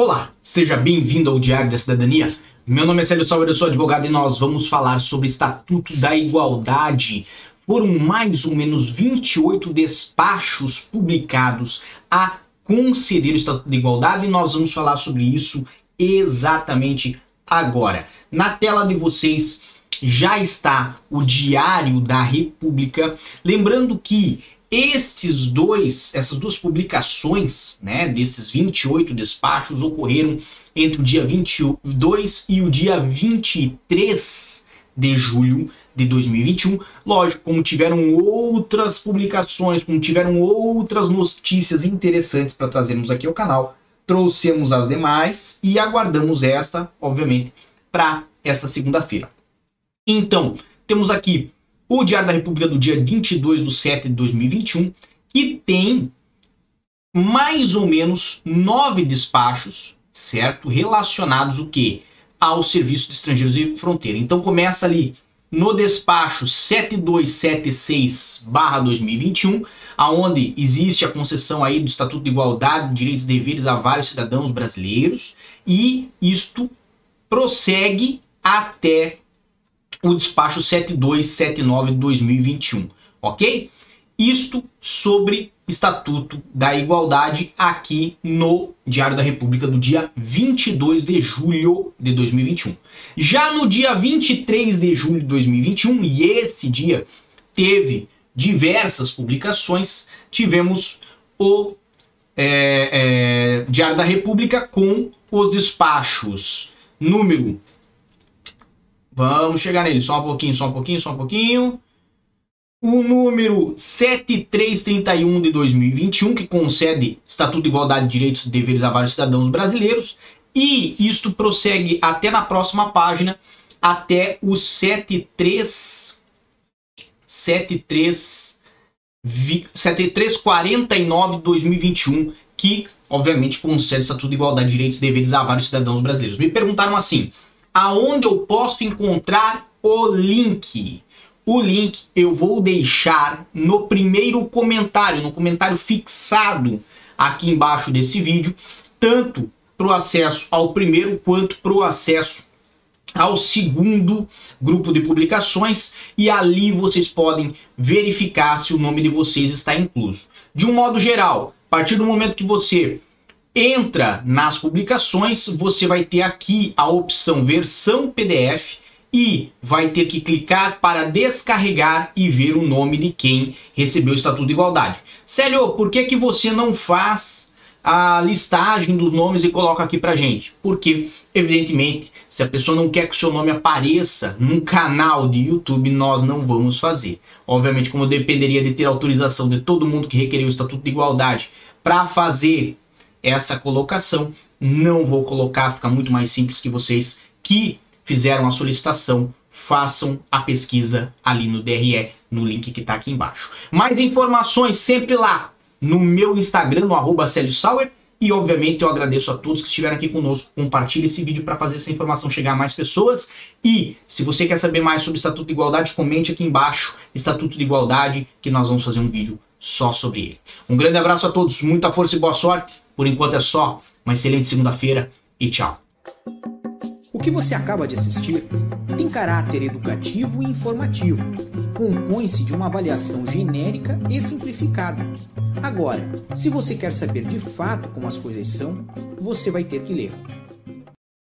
Olá, seja bem-vindo ao Diário da Cidadania. Meu nome é Célio Sauer, eu sou advogado e nós vamos falar sobre o Estatuto da Igualdade. Foram mais ou menos 28 despachos publicados a conceder o Estatuto da Igualdade e nós vamos falar sobre isso exatamente agora. Na tela de vocês já está o Diário da República, lembrando que essas duas publicações, né, desses 28 despachos ocorreram entre o dia 22 e o dia 23 de julho de 2021. Lógico, como tiveram outras publicações, como tiveram outras notícias interessantes para trazermos aqui ao canal, trouxemos as demais e aguardamos esta, obviamente, para esta segunda-feira. Então, temos aqui o Diário da República do dia 22/7/2021, que tem mais ou menos 9 despachos, certo? Relacionados o quê? Ao Serviço de Estrangeiros e Fronteira. Então começa ali no despacho 7276/2021, aonde existe a concessão aí do Estatuto de Igualdade, Direitos e Deveres a vários cidadãos brasileiros, e isto prossegue até o despacho 7279/2021, ok? Isto sobre Estatuto da Igualdade aqui no Diário da República do dia 22 de julho de 2021. Já no dia 23 de julho de 2021, e esse dia teve diversas publicações, tivemos o Diário da República com os despachos número... Vamos chegar nele, só um pouquinho. O número 7331/2021, que concede Estatuto de Igualdade, Direitos e Deveres a vários cidadãos brasileiros. E isto prossegue até na próxima página, até o 7349/2021, que, obviamente, concede Estatuto de Igualdade, Direitos e Deveres a vários cidadãos brasileiros. Me perguntaram assim: aonde eu posso encontrar o link? O link eu vou deixar no primeiro comentário, no comentário fixado aqui embaixo desse vídeo, tanto para o acesso ao primeiro quanto para o acesso ao segundo grupo de publicações, e ali vocês podem verificar se o nome de vocês está incluso. De um modo geral, a partir do momento que você entra nas publicações, você vai ter aqui a opção versão PDF e vai ter que clicar para descarregar e ver o nome de quem recebeu o Estatuto de Igualdade. Célio, por que você não faz a listagem dos nomes e coloca aqui pra gente? Porque, evidentemente, se a pessoa não quer que o seu nome apareça num canal de YouTube, nós não vamos fazer. Obviamente, como eu dependeria de ter autorização de todo mundo que requeriu o Estatuto de Igualdade para fazer essa colocação, não vou colocar, fica muito mais simples que vocês que fizeram a solicitação façam a pesquisa ali no DRE, no link que está aqui embaixo. Mais informações sempre lá no meu Instagram, no @CélioSauer, e obviamente eu agradeço a todos que estiveram aqui conosco. Compartilhe esse vídeo para fazer essa informação chegar a mais pessoas, e se você quer saber mais sobre o Estatuto de Igualdade, comente aqui embaixo, Estatuto de Igualdade, que nós vamos fazer um vídeo só sobre ele. Um grande abraço a todos, muita força e boa sorte. Por enquanto é só, uma excelente segunda-feira e tchau. O que você acaba de assistir tem caráter educativo e informativo. Compõe-se de uma avaliação genérica e simplificada. Agora, se você quer saber de fato como as coisas são, você vai ter que ler.